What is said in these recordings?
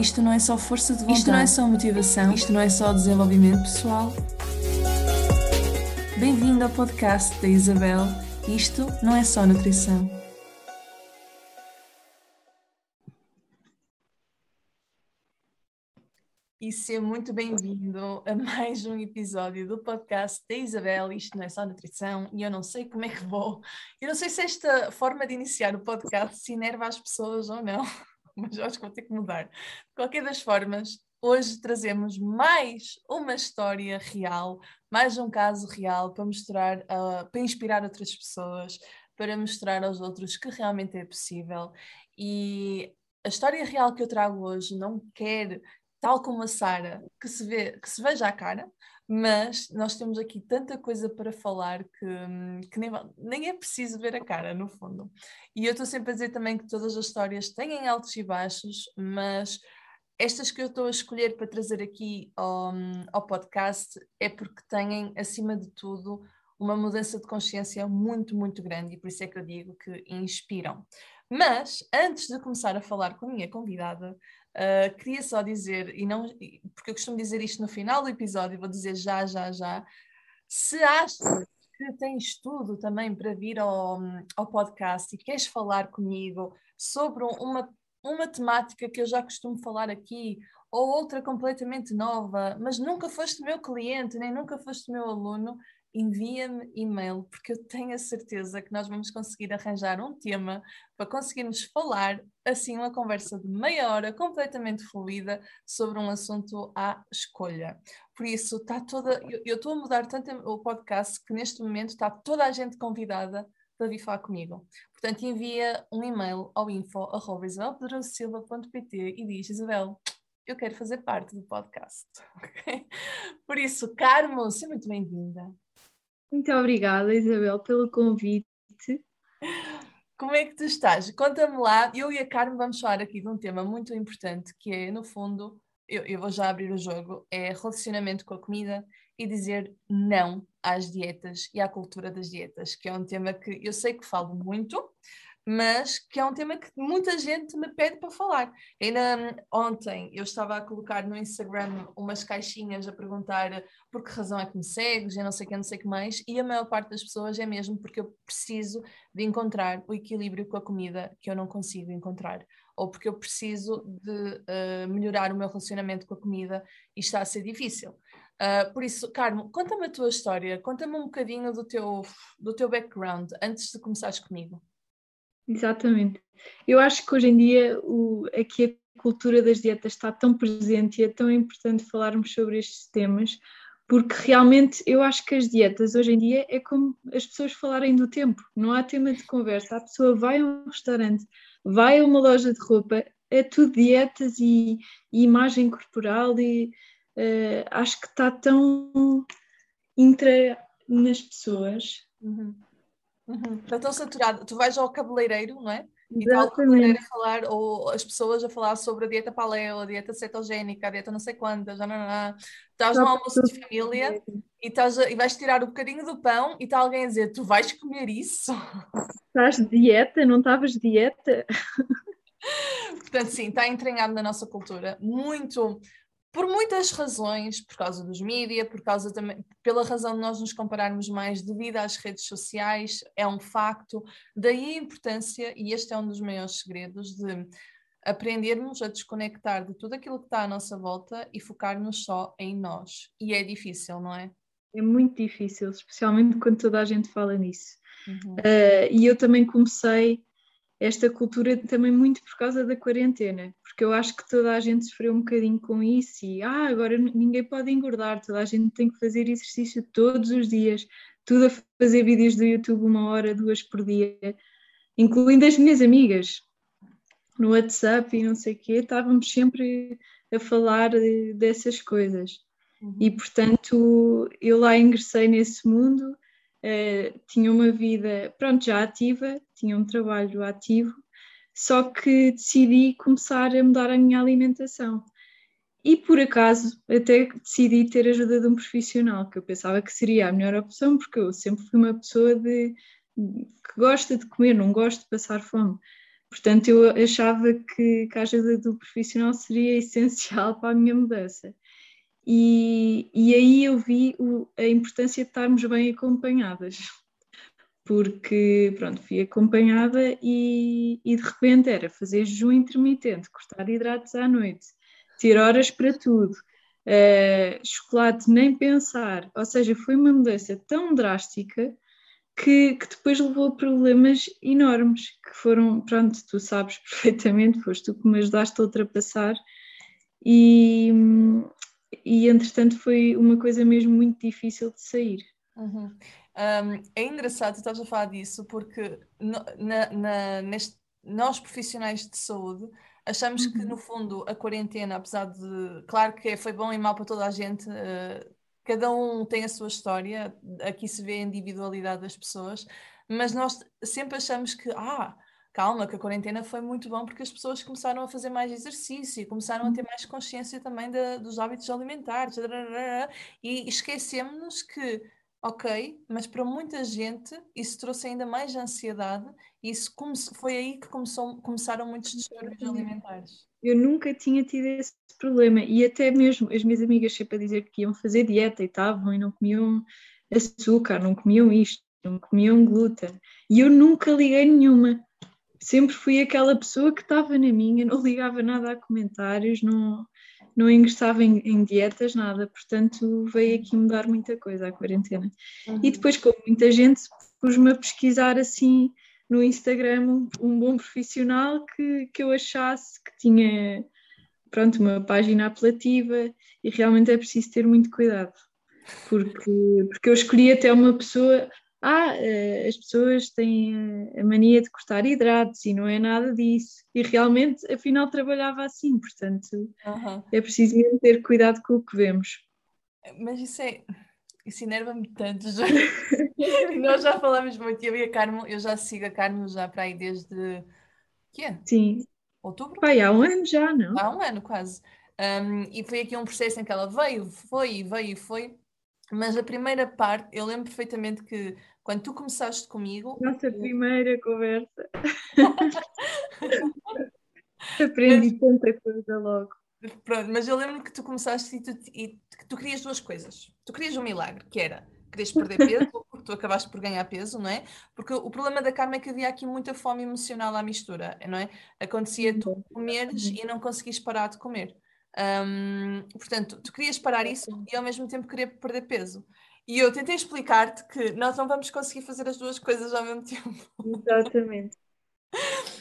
Isto não é só força de vontade. Isto não é só motivação. Isto não é só desenvolvimento pessoal. Bem-vindo ao podcast da Isabel. Isto não é só nutrição. E seja muito bem-vindo a mais um episódio do podcast da Isabel, isto não é só nutrição, e eu não sei como é que vou. Eu não sei se esta forma de iniciar o podcast se enerva as pessoas ou não, mas eu acho que vou ter que mudar. De qualquer das formas, hoje trazemos mais uma história real, mais um caso real para mostrar, para inspirar outras pessoas, para mostrar aos outros que realmente é possível. E a história real que eu trago hoje não quer... tal como a Sara, que se veja à cara, mas nós temos aqui tanta coisa para falar que nem é preciso ver a cara, no fundo. E eu estou sempre a dizer também que todas as histórias têm altos e baixos, mas estas que eu estou a escolher para trazer aqui ao podcast é porque têm, acima de tudo, uma mudança de consciência muito, muito grande, e por isso é que eu digo que inspiram. Mas, antes de começar a falar com a minha convidada, queria só dizer, e não, porque eu costumo dizer isto no final do episódio, vou dizer já, se achas que tens tudo também para vir ao podcast e queres falar comigo sobre uma temática que eu já costumo falar aqui, ou outra completamente nova, mas nunca foste meu cliente, nem nunca foste meu aluno, envia-me e-mail, porque eu tenho a certeza que nós vamos conseguir arranjar um tema para conseguirmos falar assim uma conversa de meia hora completamente fluida sobre um assunto à escolha. Por isso, eu estou a mudar tanto o podcast que neste momento está toda a gente convidada para vir falar comigo. Portanto, envia um e-mail ao info@isabelpedrosilva.pt e diz: Isabel, eu quero fazer parte do podcast. Okay? Por isso, Carmen, seja muito bem-vinda. Muito obrigada, Isabel, pelo convite. Como é que tu estás? Conta-me lá, eu e a Carmen vamos falar aqui de um tema muito importante, que é, no fundo, eu vou já abrir o jogo, é relacionamento com a comida e dizer não às dietas e à cultura das dietas, que é um tema que eu sei que falo muito, mas que é um tema que muita gente me pede para falar. Ainda ontem eu estava a colocar no Instagram umas caixinhas a perguntar por que razão é que me segues, eu não sei o que, mais, e a maior parte das pessoas é mesmo porque eu preciso de encontrar o equilíbrio com a comida que eu não consigo encontrar, ou porque eu preciso de melhorar o meu relacionamento com a comida e está a ser difícil. Por isso, Carmo, conta-me a tua história, conta-me um bocadinho do teu background antes de começares comigo. Exatamente. Eu acho que hoje em dia aqui a cultura das dietas está tão presente e é tão importante falarmos sobre estes temas, porque realmente eu acho que as dietas hoje em dia é como as pessoas falarem do tempo, não há tema de conversa, a pessoa vai a um restaurante, vai a uma loja de roupa, é tudo dietas e imagem corporal e acho que está tão intra nas pessoas. Uhum. Está tão saturado. Tu vais ao cabeleireiro, não é? E está o cabeleireiro a falar, ou as pessoas a falar sobre a dieta paleo, a dieta cetogénica, a dieta não sei quantas, estás num almoço de família e vais tirar um bocadinho do pão e está alguém a dizer: tu vais comer isso? Estás de dieta? Não estavas de dieta? Portanto, sim, está entranhado na nossa cultura, muito... Por muitas razões, por causa dos mídias, por causa também, pela razão de nós nos compararmos mais devido às redes sociais, é um facto. Daí a importância, e este é um dos maiores segredos, de aprendermos a desconectar de tudo aquilo que está à nossa volta e focar-nos só em nós. E é difícil, não é? É muito difícil, especialmente quando toda a gente fala nisso. Uhum. E eu também comecei esta cultura também muito por causa da quarentena, porque eu acho que toda a gente sofreu um bocadinho com isso e agora ninguém pode engordar, toda a gente tem que fazer exercício todos os dias, tudo a fazer vídeos do YouTube 1 hora, 2 por dia, incluindo as minhas amigas, no WhatsApp e não sei o quê, estávamos sempre a falar dessas coisas. Uhum. E portanto eu lá ingressei nesse mundo. Tinha uma vida, já ativa, tinha um trabalho ativo, só que decidi começar a mudar a minha alimentação. E por acaso até decidi ter ajuda de um profissional, que eu pensava que seria a melhor opção, porque eu sempre fui uma pessoa que gosta de comer, não gosto de passar fome. Portanto, eu achava que a ajuda do profissional seria essencial para a minha mudança. E aí eu vi a importância de estarmos bem acompanhadas, porque, pronto, fui acompanhada e de repente era fazer jejum intermitente, cortar hidratos à noite, ter horas para tudo, chocolate nem pensar, ou seja, foi uma mudança tão drástica que depois levou a problemas enormes, que foram, pronto, tu sabes perfeitamente, foste tu que me ajudaste a ultrapassar e entretanto foi uma coisa mesmo muito difícil de sair. Uhum. É engraçado, tu estás a falar disso, porque nós profissionais de saúde achamos que no fundo a quarentena, apesar de, claro que foi bom e mal para toda a gente, cada um tem a sua história, aqui se vê a individualidade das pessoas, mas nós sempre achamos que, calma, que a quarentena foi muito bom porque as pessoas começaram a fazer mais exercício, começaram a ter mais consciência também dos hábitos alimentares, e esquecemos-nos que, ok, mas para muita gente isso trouxe ainda mais ansiedade, e isso foi aí que começaram muitos distúrbios alimentares. Eu nunca tinha tido esse problema, e até mesmo as minhas amigas sempre a dizer que iam fazer dieta e estavam e não comiam açúcar, não comiam isto, não comiam glúten, e eu nunca liguei nenhuma. Sempre fui aquela pessoa que estava na minha, não ligava nada a comentários, não ingressava em dietas, nada. Portanto, veio aqui mudar muita coisa a quarentena. E depois, como muita gente, pus-me a pesquisar assim no Instagram um bom profissional que eu achasse que tinha, pronto, uma página apelativa, e realmente é preciso ter muito cuidado. Porque eu escolhi até uma pessoa... as pessoas têm a mania de cortar hidratos e não é nada disso. E realmente, afinal, trabalhava assim, portanto, é preciso ter cuidado com o que vemos. Mas isso enerva-me tanto. Nós já falamos muito, eu e a Carmen, eu já sigo a Carmen já para aí desde... Que é? Sim. Outubro? Pai, há um ano já, não? Há um ano quase. E foi aqui um processo em que ela veio e foi... Mas a primeira parte, eu lembro perfeitamente que quando tu começaste comigo... Nossa primeira conversa. Aprendi tanta coisa logo. Pronto, mas eu lembro que tu começaste e tu querias duas coisas. Tu querias um milagre, que era... Querias perder peso, porque tu acabaste por ganhar peso, não é? Porque o problema da Carmen é que havia aqui muita fome emocional à mistura, não é? Acontecia tu comeres e não conseguis parar de comer. Portanto, tu querias parar isso e ao mesmo tempo querer perder peso, e eu tentei explicar-te que nós não vamos conseguir fazer as duas coisas ao mesmo tempo. Exatamente.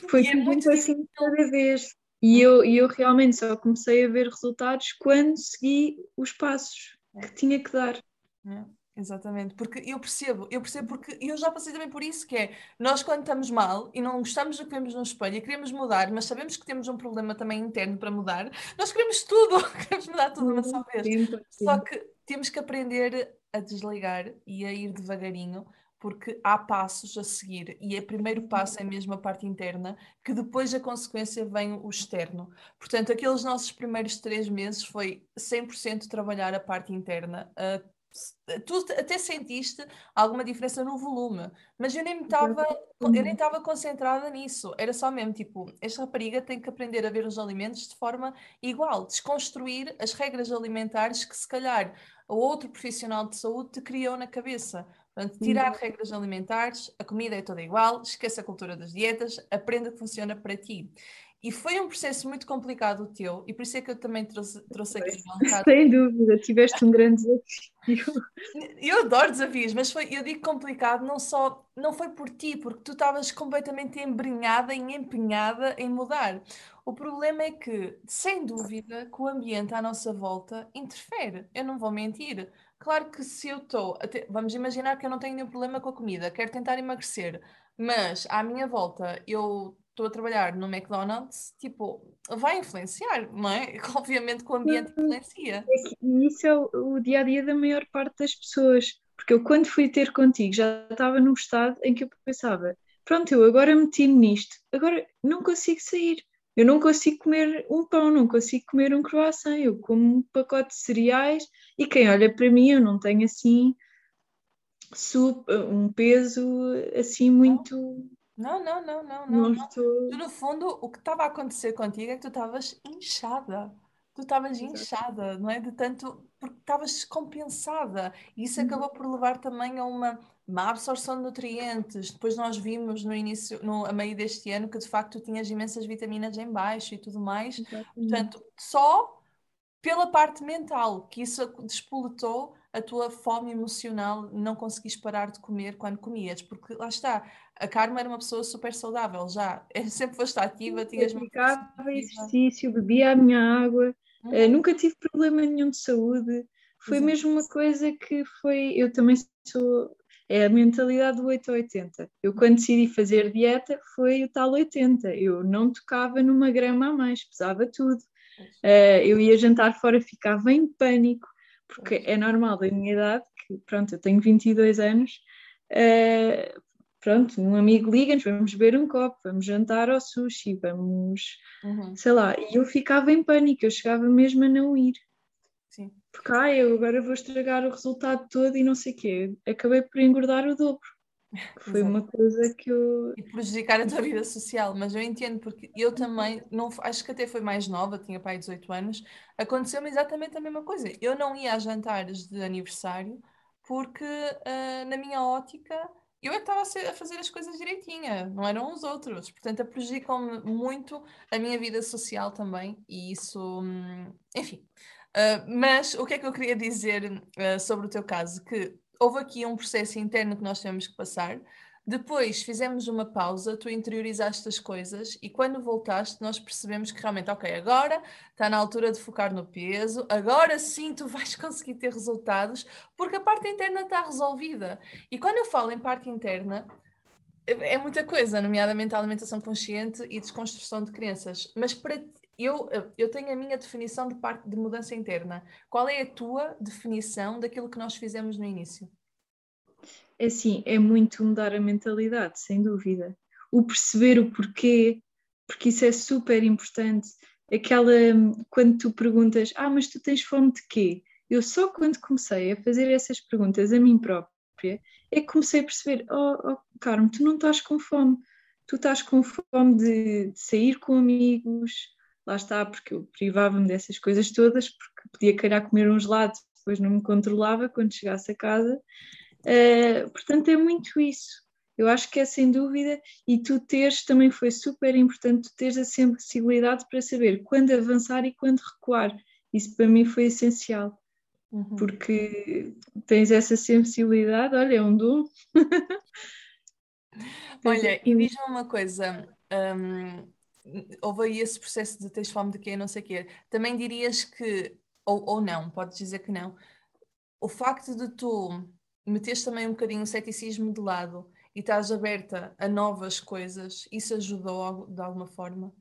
Foi é muito assim cada vez, e eu realmente só comecei a ver resultados quando segui os passos que tinha que dar. Exatamente, porque eu percebo porque eu já passei também por isso, que é, nós quando estamos mal e não gostamos do que vemos no espelho e queremos mudar, mas sabemos que temos um problema também interno para mudar, nós queremos mudar tudo uma só vez. Sim. Só que temos que aprender a desligar e a ir devagarinho, porque há passos a seguir, e o primeiro passo é mesmo a parte interna, que depois a consequência vem o externo. Portanto, aqueles nossos primeiros 3 meses foi 100% trabalhar a parte interna. Tu até sentiste alguma diferença no volume, mas eu nem estava concentrada nisso, era só mesmo tipo, esta rapariga tem que aprender a ver os alimentos de forma igual, desconstruir as regras alimentares que se calhar o outro profissional de saúde te criou na cabeça. Portanto, tirar regras alimentares, a comida é toda igual, esquece a cultura das dietas, aprenda o que funciona para ti. E foi um processo muito complicado o teu, e por isso é que eu também trouxe aqui. Sem dúvida, tiveste um grande desafio. Eu adoro desafios, mas eu digo complicado, não foi por ti, porque tu estavas completamente embrenhada e empenhada em mudar. O problema é que, sem dúvida, que o ambiente à nossa volta interfere, eu não vou mentir. Claro que se eu estou, vamos imaginar que eu não tenho nenhum problema com a comida, quero tentar emagrecer, mas à minha volta eu... estou a trabalhar no McDonald's, tipo, vai influenciar, não é? Obviamente que o ambiente influencia. E isso é o dia-a-dia da maior parte das pessoas, porque eu quando fui ter contigo já estava num estado em que eu pensava, pronto, eu agora meti-me nisto, agora não consigo sair, eu não consigo comer um pão, não consigo comer um croissant, eu como um pacote de cereais, e quem olha para mim, eu não tenho assim um peso assim muito... Não, não, não, não, não, Não não. Tu, estou. no fundo, o que estava a acontecer contigo é que tu estavas inchada. Tu estavas Exato. inchada, não é? De tanto, porque estavas descompensada. E isso acabou por levar também a uma má absorção de nutrientes. Depois nós vimos no início, a meio deste ano, que de facto tu tinhas imensas vitaminas em baixo e tudo mais. Exatamente. Portanto, só pela parte mental, que isso despoletou a tua fome emocional, não conseguis parar de comer quando comias, porque lá está, a Carmen era uma pessoa super saudável, já, sempre foste ativa, tinhas... Eu praticava exercício, bebia a minha água, nunca tive problema nenhum de saúde, foi mesmo uma coisa que foi, eu também sou, é a mentalidade do 8 a 80, eu quando decidi fazer dieta foi o tal 80, eu não tocava numa grama a mais, pesava tudo, eu ia jantar fora, ficava em pânico, porque é normal da minha idade, que pronto, eu tenho 22 anos, pronto, um amigo liga-nos, vamos beber um copo, vamos jantar ao sushi, vamos, sei lá, e eu ficava em pânico, eu chegava mesmo a não ir. Sim. Porque, eu agora vou estragar o resultado todo e não sei o quê, acabei por engordar o dobro. Foi uma coisa que eu... E prejudicar a tua vida social, mas eu entendo, porque eu também, não, acho que até foi mais nova, tinha para aí 18 anos, aconteceu-me exatamente a mesma coisa. Eu não ia a jantares de aniversário, porque na minha ótica, eu é que estava a fazer as coisas direitinha, não eram os outros. Portanto, prejudicam-me muito a minha vida social também, e isso, enfim. Mas o que é que eu queria dizer sobre o teu caso? Que houve aqui um processo interno que nós tivemos que passar, depois fizemos uma pausa, tu interiorizaste as coisas e quando voltaste nós percebemos que realmente, agora está na altura de focar no peso, agora sim tu vais conseguir ter resultados, porque a parte interna está resolvida. E quando eu falo em parte interna, é muita coisa, nomeadamente a alimentação consciente e desconstrução de crenças, mas para ti, eu tenho a minha definição de parte de mudança interna. Qual é a tua definição daquilo que nós fizemos no início? Assim, é muito mudar a mentalidade, sem dúvida. O perceber o porquê, porque isso é super importante. Quando tu perguntas, mas tu tens fome de quê? Eu só quando comecei a fazer essas perguntas a mim própria, é que comecei a perceber, Carmen, tu não estás com fome. Tu estás com fome de sair com amigos... Lá está, porque eu privava-me dessas coisas todas, porque podia calhar comer um gelado, depois não me controlava quando chegasse a casa. Portanto, é muito isso. Eu acho que é sem dúvida, e tu teres, também foi super importante, tu teres a sensibilidade para saber quando avançar e quando recuar. Isso para mim foi essencial, porque tens essa sensibilidade, olha, é um dom. Olha, e diz-me uma coisa... houve aí esse processo de teres fome de quê, não sei o quê, também dirias que, ou não, podes dizer que não, o facto de tu meteres também um bocadinho o ceticismo de lado e estás aberta a novas coisas, isso ajudou de alguma forma?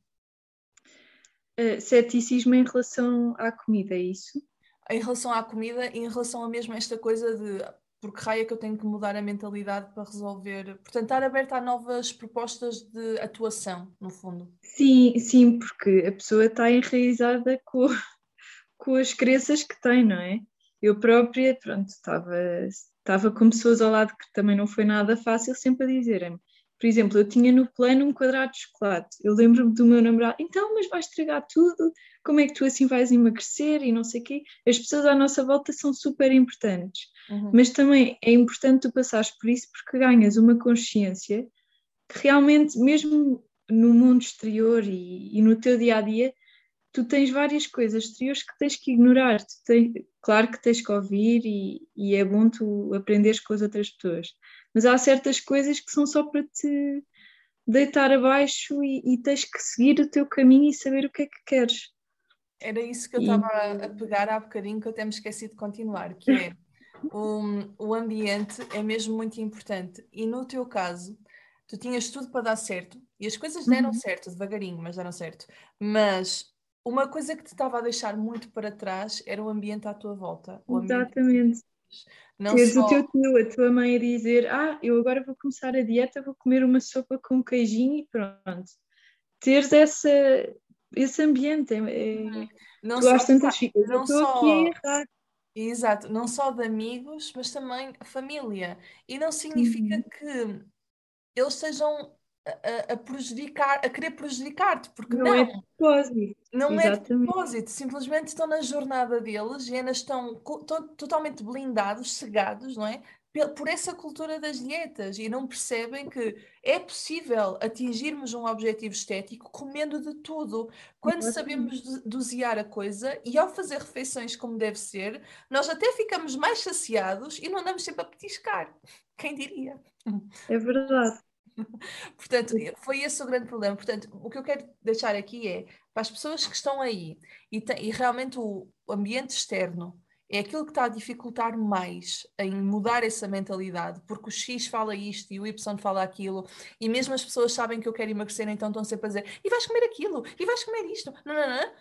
Ceticismo em relação à comida, é isso? Em relação à comida e em relação a mesmo esta coisa de... Porque raio é que eu tenho que mudar a mentalidade para resolver... Portanto, estar aberta a novas propostas de atuação, no fundo. Sim, porque a pessoa está enraizada com as crenças que tem, não é? Eu própria, pronto, estava com pessoas ao lado que também não foi nada fácil, sempre a dizerem-me. Por exemplo, eu tinha no plano um quadrado de chocolate. Eu lembro-me do meu namorado, então, mas vais estragar tudo? Como é que tu assim vais emagrecer e não sei o quê? As pessoas à nossa volta são super importantes. Mas também é importante tu passares por isso porque ganhas uma consciência que realmente, mesmo no mundo exterior e no teu dia-a-dia, tu tens várias coisas exteriores que tens que ignorar. Claro que tens que ouvir e é bom tu aprenderes com as outras pessoas. Mas há certas coisas que são só para te deitar abaixo e tens que seguir o teu caminho e saber o que é que queres. Era isso que eu estava a pegar há bocadinho, que eu até me esqueci de continuar, que é o ambiente é mesmo muito importante. E no teu caso, tu tinhas tudo para dar certo, e as coisas deram certo, devagarinho, mas deram certo. Mas uma coisa que te estava a deixar muito para trás era o ambiente à tua volta. Exatamente. Não teres só... o teu tio, a tua mãe a dizer eu agora vou começar a dieta, vou comer uma sopa com queijinho e pronto. Teres esse ambiente não só Exato, não só de amigos, mas também família, e não significa que eles sejam a prejudicar, a querer prejudicar-te, porque não é de propósito. Não é de propósito, simplesmente estão na jornada deles e ainda estão totalmente blindados, cegados, não é? Por essa cultura das dietas, e não percebem que é possível atingirmos um objetivo estético comendo de tudo, quando sabemos dosear a coisa, e ao fazer refeições como deve ser, nós até ficamos mais saciados e não andamos sempre a petiscar, quem diria? É verdade. Portanto, foi esse o grande problema. Portanto, o que eu quero deixar aqui é para as pessoas que estão aí e realmente o ambiente externo é aquilo que está a dificultar mais em mudar essa mentalidade, porque o X fala isto e o Y fala aquilo, e mesmo as pessoas sabem que eu quero emagrecer, então estão sempre a dizer, e vais comer aquilo, e vais comer isto. Não, não, não.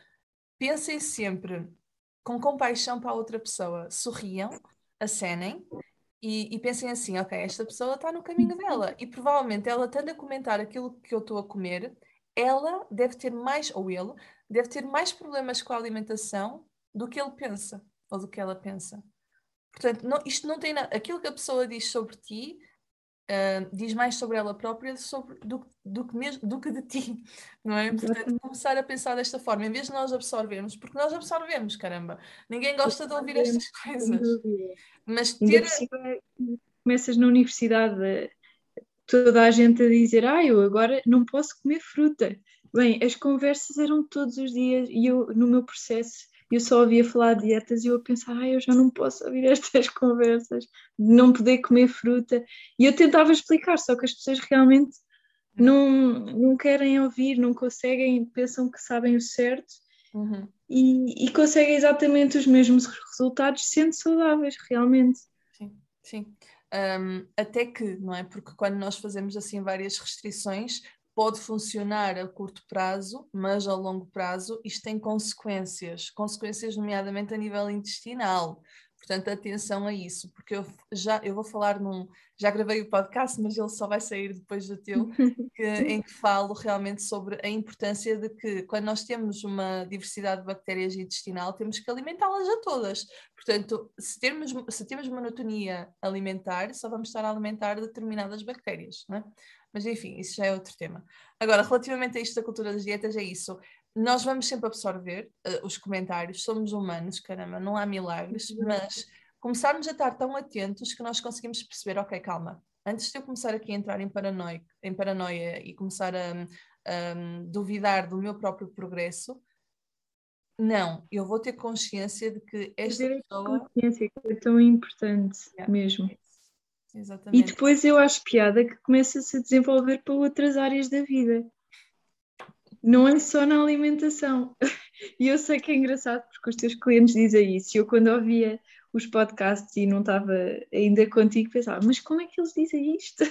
Pensem sempre com compaixão para a outra pessoa, sorriam, acenem. E pensem assim, ok, esta pessoa está no caminho dela e provavelmente ela estando a comentar aquilo que eu estou a comer, ela deve ter mais, ou ele, deve ter mais problemas com a alimentação do que ele pensa, ou do que ela pensa. Portanto, não, isto não tem nada, aquilo que a pessoa diz sobre ti, diz mais sobre ela própria do que de ti, não é? Portanto, começar a pensar desta forma, em vez de nós absorvermos, porque nós absorvemos, caramba, ninguém gosta de ouvir estas coisas. Mas ter... Começas na universidade toda a gente a dizer, eu agora não posso comer fruta. Bem, as conversas eram todos os dias e eu, no meu processo, eu só ouvia falar de dietas e eu a pensar, eu já não posso ouvir estas conversas de não poder comer fruta. E eu tentava explicar, só que as pessoas realmente não querem ouvir, não conseguem, pensam que sabem o certo. Uhum. E conseguem exatamente os mesmos resultados sendo saudáveis, realmente. Sim, sim. Até que, não é? Porque quando nós fazemos assim várias restrições, pode funcionar a curto prazo, mas a longo prazo isto tem consequências nomeadamente a nível intestinal. Portanto, atenção a isso, porque eu vou falar já gravei o podcast, mas ele só vai sair depois do teu, em que falo realmente sobre a importância de que quando nós temos uma diversidade de bactérias intestinal, temos que alimentá-las a todas. Portanto, se temos monotonia alimentar, só vamos estar a alimentar determinadas bactérias, não é? Mas enfim, isso já é outro tema. Agora, relativamente a isto da cultura das dietas, é isso. Nós vamos sempre absorver os comentários, somos humanos, caramba, não há milagres, mas começarmos a estar tão atentos que nós conseguimos perceber, ok, calma, antes de eu começar aqui a entrar em paranoia e começar a duvidar do meu próprio progresso, não, eu vou ter consciência de que esta pessoa... consciência que é tão importante mesmo. Exatamente. E depois eu acho piada que começa-se a desenvolver para outras áreas da vida. Não é só na alimentação. E eu sei que é engraçado porque os teus clientes dizem isso. Eu quando ouvia os podcasts e não estava ainda contigo, pensava, mas como é que eles dizem isto?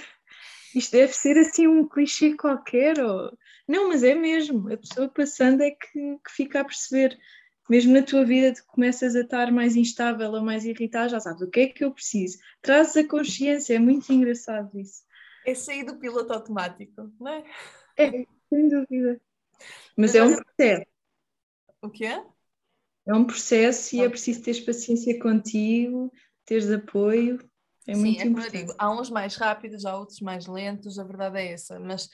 Isto deve ser assim um clichê qualquer? Ou... Não, mas é mesmo. A pessoa passando é que fica a perceber. Mesmo na tua vida tu começas a estar mais instável ou mais irritada, já sabes o que é que eu preciso. Trazes a consciência, é muito engraçado isso. É sair do piloto automático, não é? É, sem dúvida. Mas é um processo. O que é? É um processo e é preciso teres paciência contigo, teres apoio. É muito importante. Sim, é como eu digo, há uns mais rápidos, há outros mais lentos, a verdade é essa. Mas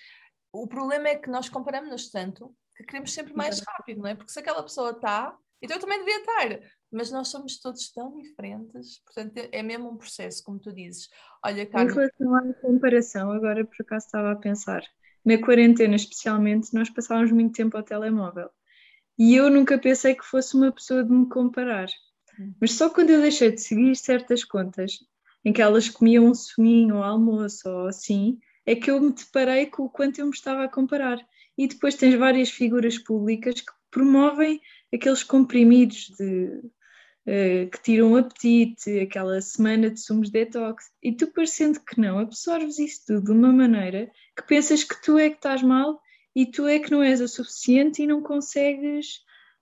o problema é que nós comparamos-nos tanto que queremos sempre mais rápido, não é? Porque se aquela pessoa está, então eu também devia estar. Mas nós somos todos tão diferentes. Portanto, é mesmo um processo, como tu dizes. Olha, Carmen... Em relação à comparação, agora por acaso estava a pensar... Na quarentena, especialmente, nós passávamos muito tempo ao telemóvel. E eu nunca pensei que fosse uma pessoa de me comparar. Mas só quando eu deixei de seguir certas contas, em que elas comiam um suminho, ou almoço, ou assim, é que eu me deparei com o quanto eu me estava a comparar. E depois tens várias figuras públicas que promovem aqueles comprimidos que tiram o apetite, aquela semana de sumos detox, e tu parecendo que não, absorves isso tudo de uma maneira que pensas que tu é que estás mal e tu é que não és o suficiente e não consegues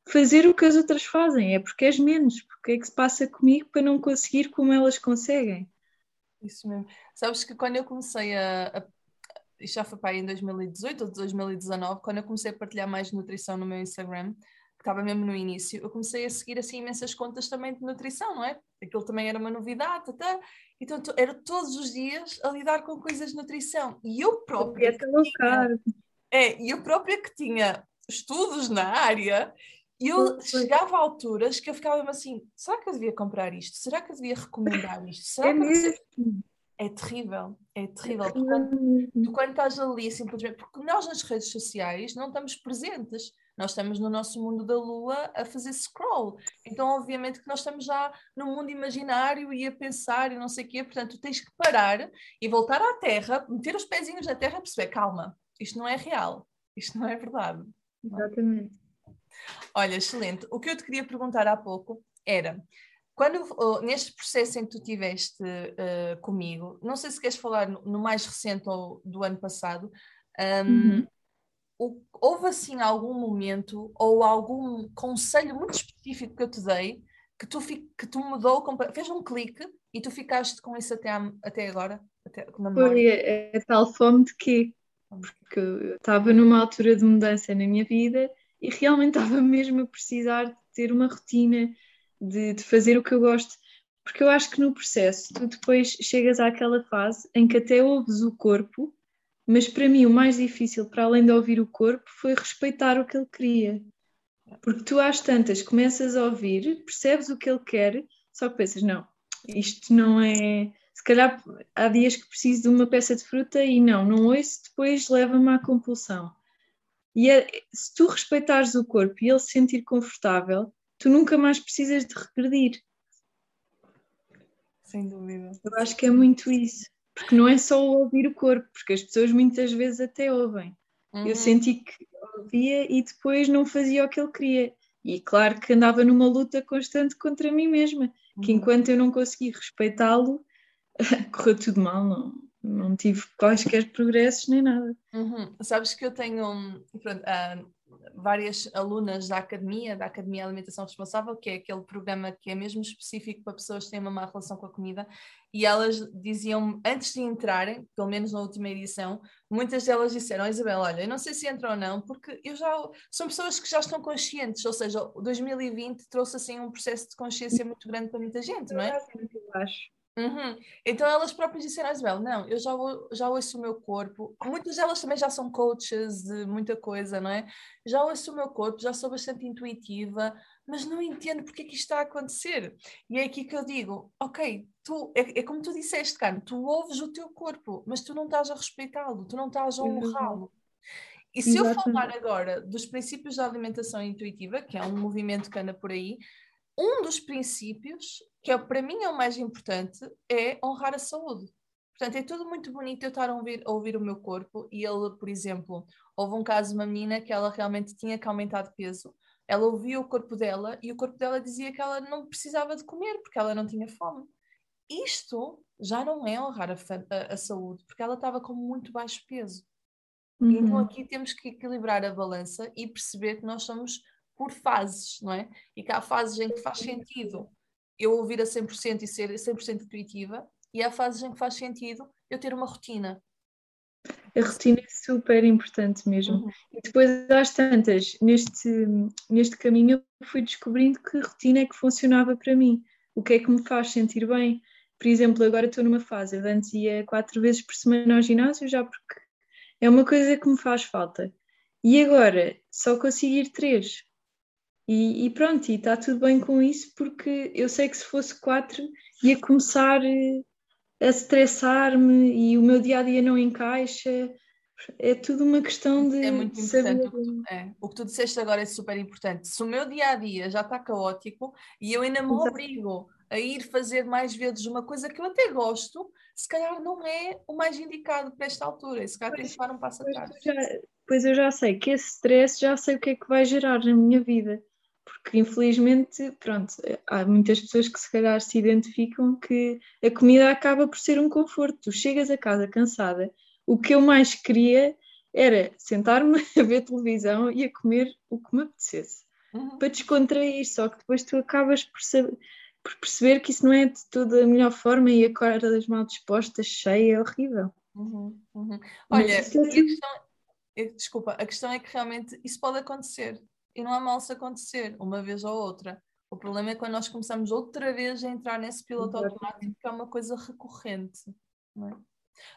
fazer o que as outras fazem, é porque és menos, porque é que se passa comigo para não conseguir como elas conseguem. Isso mesmo. Sabes que quando eu comecei já foi para aí em 2018 ou 2019, quando eu comecei a partilhar mais nutrição no meu Instagram, estava mesmo no início, eu comecei a seguir assim imensas contas também de nutrição, não é? Aquilo também era uma novidade, até. Então era todos os dias a lidar com coisas de nutrição. E eu própria que tinha estudos na área, eu chegava a alturas que eu ficava assim, será que eu devia comprar isto? Será que eu devia recomendar isto? Será que mesmo? É terrível, é terrível. Quando estás ali, simplesmente, porque nós nas redes sociais não estamos presentes, nós estamos no nosso mundo da lua a fazer scroll, então obviamente que nós estamos já no mundo imaginário e a pensar e não sei o quê, portanto tens que parar e voltar à terra, meter os pezinhos na terra e perceber, calma, isto não é real, isto não é verdade. Exatamente. Olha, excelente. O que eu te queria perguntar há pouco era... Quando, neste processo em que tu tiveste comigo, não sei se queres falar no mais recente ou do ano passado, houve assim algum momento ou algum conselho muito específico que eu te dei que tu mudou, fez um clique e tu ficaste com isso até agora? Foi a tal fome de quê? Porque eu estava numa altura de mudança na minha vida e realmente estava mesmo a precisar de ter uma rotina, de fazer o que eu gosto, porque eu acho que no processo tu depois chegas àquela fase em que até ouves o corpo, mas para mim o mais difícil, para além de ouvir o corpo, foi respeitar o que ele queria, porque tu às tantas começas a ouvir, percebes o que ele quer, só que pensas, não, isto não é, se calhar há dias que preciso de uma peça de fruta e não ouço, depois leva-me à compulsão. E se tu respeitares o corpo e ele se sentir confortável, tu nunca mais precisas de regredir. Sem dúvida. Eu acho que é muito isso. Porque não é só ouvir o corpo, porque as pessoas muitas vezes até ouvem. Uhum. Eu senti que ouvia e depois não fazia o que ele queria. E claro que andava numa luta constante contra mim mesma, que enquanto eu não consegui respeitá-lo, correu tudo mal, não tive quaisquer progressos nem nada. Uhum. Sabes que eu tenho várias alunas da Academia de Alimentação Responsável, que é aquele programa que é mesmo específico para pessoas que têm uma má relação com a comida, e elas diziam-me, antes de entrarem, pelo menos na última edição, muitas delas disseram, Isabel, olha, eu não sei se entram ou não, porque são pessoas que já estão conscientes, ou seja, 2020 trouxe assim um processo de consciência muito grande para muita gente, não é? Eu acho. Uhum. Então elas próprias disseram, Isabel, não, eu já ouço o meu corpo. Muitas delas também já são coaches de muita coisa, não é? Já ouço o meu corpo, já sou bastante intuitiva, mas não entendo porque é que isto está a acontecer. E é aqui que eu digo, ok, é como tu disseste, Carmen, tu ouves o teu corpo, mas tu não estás a respeitá-lo, tu não estás a honrá-lo. E se eu falar agora dos princípios da alimentação intuitiva, que é um movimento que anda por aí, um dos princípios, para mim é o mais importante, é honrar a saúde. Portanto, é tudo muito bonito eu estar a ouvir o meu corpo e ele, por exemplo, houve um caso de uma menina que ela realmente tinha que aumentar de peso, ela ouvia o corpo dela e o corpo dela dizia que ela não precisava de comer porque ela não tinha fome. Isto já não é honrar a saúde, porque ela estava com muito baixo peso. Uhum. Então aqui temos que equilibrar a balança e perceber que nós somos por fases, não é? E que há fases em que faz sentido eu ouvir a 100% e ser 100% intuitiva, e há fases em que faz sentido eu ter uma rotina. A rotina é super importante mesmo. Uhum. E depois, às tantas, neste caminho eu fui descobrindo que rotina é que funcionava para mim, o que é que me faz sentir bem. Por exemplo, agora estou numa fase, antes ia 4 vezes por semana ao ginásio, já porque é uma coisa que me faz falta. E agora só consigo ir 3. E pronto, e está tudo bem com isso, porque eu sei que se fosse 4 ia começar a stressar-me e o meu dia-a-dia não encaixa. É tudo uma questão de... É muito importante. O que tu disseste agora é super importante. Se o meu dia-a-dia já está caótico e eu ainda me obrigo a ir fazer mais vezes uma coisa que eu até gosto, se calhar não é o mais indicado para esta altura, se calhar tem que dar um passo atrás. Pois eu já sei que esse stress, já sei o que é que vai gerar na minha vida. Porque infelizmente, pronto, há muitas pessoas que se calhar se identificam que a comida acaba por ser um conforto. Tu chegas a casa cansada, o que eu mais queria era sentar-me a ver televisão e a comer o que me apetecesse, para descontrair, só que depois tu acabas por perceber que isso não é de toda a melhor forma e acordas mal disposta, cheia, é horrível. Olha, a questão é que realmente isso pode acontecer. e não é mal se acontecer uma vez ou outra. O problema é quando nós começamos outra vez a entrar nesse piloto automático, que é uma coisa recorrente, não é?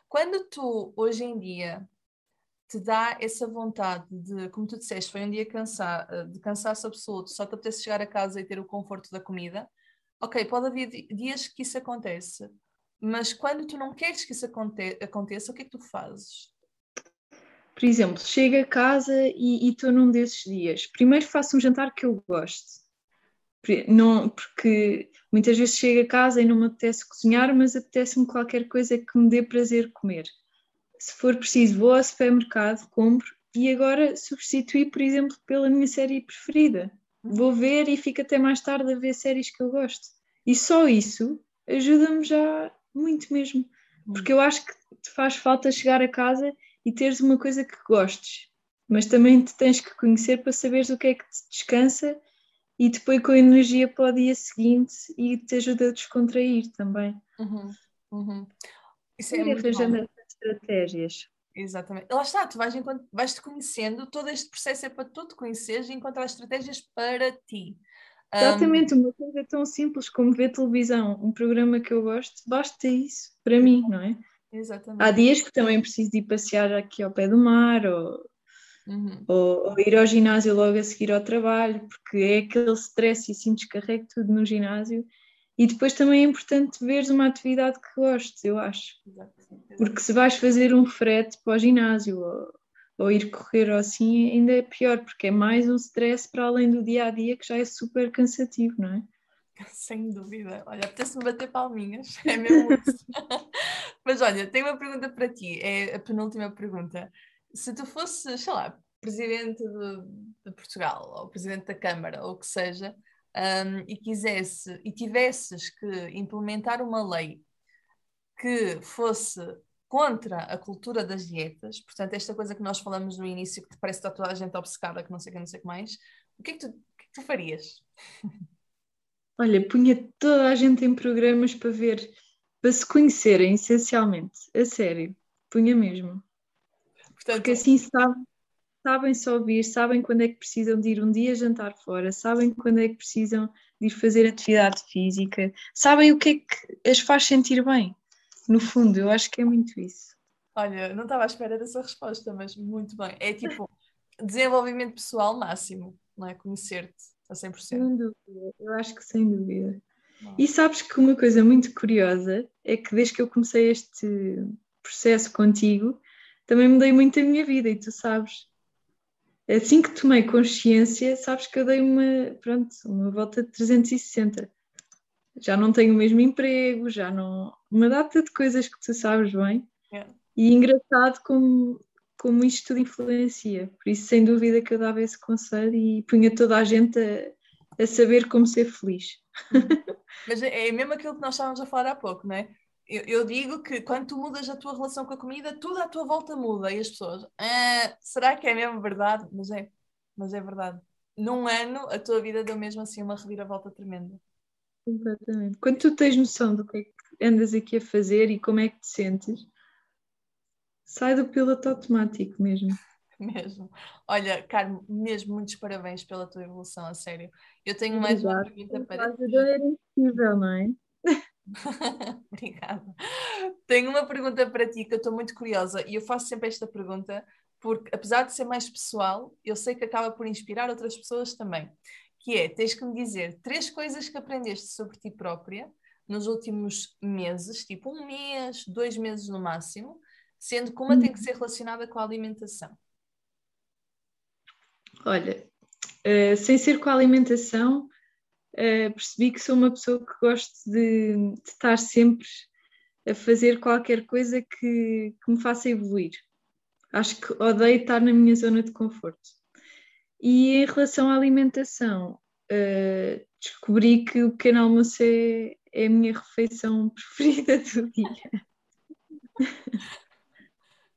Quando tu, hoje em dia, te dá essa vontade de, como tu disseste, foi um dia de cansaço absoluto, só te apetece chegar a casa e ter o conforto da comida, ok, pode haver dias que isso acontece, mas quando tu não queres que isso aconteça, o que é que tu fazes? Por exemplo, chego a casa e estou num desses dias. Primeiro faço um jantar que eu gosto. Não, porque muitas vezes chego a casa e não me apetece cozinhar, mas apetece-me qualquer coisa que me dê prazer comer. Se for preciso, vou ao supermercado, compro, e agora substituí, por exemplo, pela minha série preferida. Vou ver e fico até mais tarde a ver séries que eu gosto. E só isso ajuda-me já muito mesmo. Porque eu acho que te faz falta chegar a casa e teres uma coisa que gostes. Mas também te tens que conhecer para saberes o que é que te descansa e depois com energia para o dia seguinte, e te ajuda a descontrair também. Uhum, uhum. Isso é muito bom. Estratégias. Exatamente. Lá está, tu vais-te conhecendo, todo este processo é para tu te conheceres e encontrar estratégias para ti. Exatamente, uma coisa tão simples como ver televisão, um programa que eu gosto, basta isso, para mim, não é? Exatamente. Há dias que também preciso de ir passear aqui ao pé do mar, ou ir ao ginásio logo a seguir ao trabalho, porque é aquele stress e assim descarrego tudo no ginásio. E depois também é importante veres uma atividade que gostes, eu acho. Exatamente. Porque se vais fazer um frete para o ginásio ou ir correr ou assim, ainda é pior, porque é mais um stress para além do dia-a-dia, que já é super cansativo, não é? Sem dúvida. Olha, apetece-me bater palminhas, é mesmo isso. Mas olha, tenho uma pergunta para ti, é a penúltima pergunta. Se tu fosses, sei lá, presidente de Portugal, ou presidente da Câmara, ou o que seja... e quisesse e tivesses que implementar uma lei que fosse contra a cultura das dietas, portanto esta coisa que nós falamos no início, que te parece que está toda a gente obcecada, que não sei o que, não sei o que mais, o que é que tu farias? Olha, punha toda a gente em programas para ver, para se conhecerem essencialmente, a sério, punha mesmo. Portanto, porque assim sabem só ouvir, sabem quando é que precisam de ir um dia jantar fora, sabem quando é que precisam de ir fazer atividade física, sabem o que é que as faz sentir bem. No fundo, eu acho que é muito isso. Olha, não estava à espera dessa resposta, mas muito bem. É tipo, desenvolvimento pessoal máximo, não é? Conhecer-te a 100%. Sem dúvida, eu acho que sem dúvida. Não. E sabes que uma coisa muito curiosa é que desde que eu comecei este processo contigo, também mudei muito a minha vida, e tu sabes... Assim que tomei consciência, sabes que eu dei uma volta de 360. Já não tenho o mesmo emprego, já não... Uma data de coisas que tu sabes bem. É. E engraçado como isto tudo influencia. Por isso, sem dúvida que eu dava esse conselho e punha toda a gente a saber como ser feliz. Mas é mesmo aquilo que nós estávamos a falar há pouco, não é? Eu digo que quando tu mudas a tua relação com a comida, tudo à tua volta muda. E as pessoas, será que é mesmo verdade? Mas é verdade. Num ano, a tua vida deu mesmo assim uma reviravolta tremenda. Completamente. Quando tu tens noção do que é que andas aqui a fazer e como é que te sentes, sai do piloto automático mesmo. Mesmo. Olha, Carmo, mesmo muitos parabéns pela tua evolução, a sério. Eu tenho mais uma pergunta para ti. Era impossível, não é? Obrigada. Tenho uma pergunta para ti que eu estou muito curiosa, e eu faço sempre esta pergunta porque, apesar de ser mais pessoal, eu sei que acaba por inspirar outras pessoas também, que é, tens que me dizer 3 coisas que aprendeste sobre ti própria nos últimos meses, tipo um mês, 2 meses no máximo, sendo que uma tem que ser relacionada com a alimentação. Olha, sem ser com a alimentação, percebi que sou uma pessoa que gosto de estar sempre a fazer qualquer coisa que me faça evoluir. Acho que odeio estar na minha zona de conforto. E em relação à alimentação, descobri que o pequeno almoço é a minha refeição preferida do dia.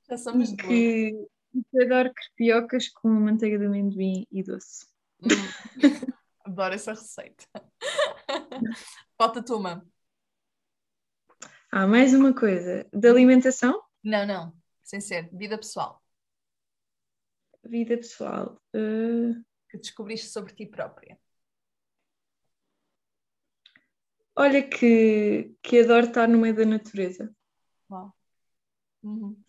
Já somos que adoro crepiocas com manteiga de amendoim e doce. Adoro essa receita. Falta-te uma. Mais uma coisa. De alimentação? Não. Sem ser. Vida pessoal. Vida pessoal. descobriste sobre ti própria? Olha, que adoro estar no meio da natureza. Uau. Uhum.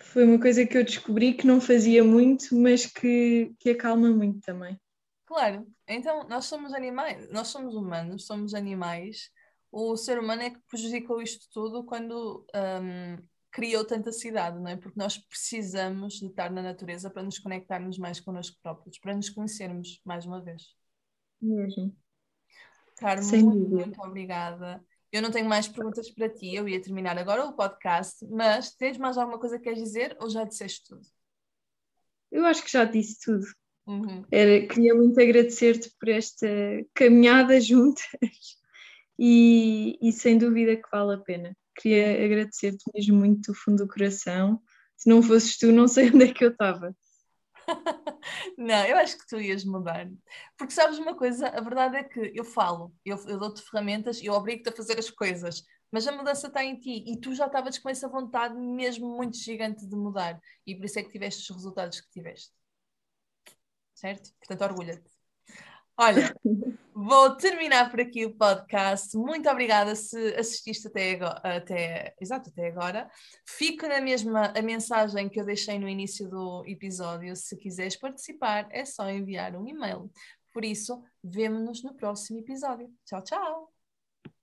Foi uma coisa que eu descobri que não fazia muito, mas que acalma muito também. Claro, então nós somos animais, nós somos humanos, somos animais. O ser humano é que prejudicou isto tudo quando criou tanta cidade, não é? Porque nós precisamos de estar na natureza para nos conectarmos mais connosco próprios, para nos conhecermos mais uma vez. Mesmo. Carmen, muito obrigada. Eu não tenho mais perguntas para ti, eu ia terminar agora o podcast, mas tens mais alguma coisa que queres dizer ou já disseste tudo? Eu acho que já disse tudo. Uhum. Queria muito agradecer-te por esta caminhada juntas. E sem dúvida que vale a pena. Queria agradecer-te mesmo muito do fundo do coração. Se não fosses tu, não sei onde é que eu estava. Não, eu acho que tu ias mudar. Porque sabes uma coisa, a verdade é que eu falo, eu dou-te ferramentas, eu obrigo-te a fazer as coisas, mas a mudança está em ti e tu já estavas com essa vontade mesmo muito gigante de mudar e por isso é que tiveste os resultados que tiveste. Certo? Portanto, orgulha-te. Olha, vou terminar por aqui o podcast. Muito obrigada se assististe até agora. Fico na mesma a mensagem que eu deixei no início do episódio. Se quiseres participar, é só enviar um e-mail. Por isso, vemo-nos no próximo episódio. Tchau, tchau!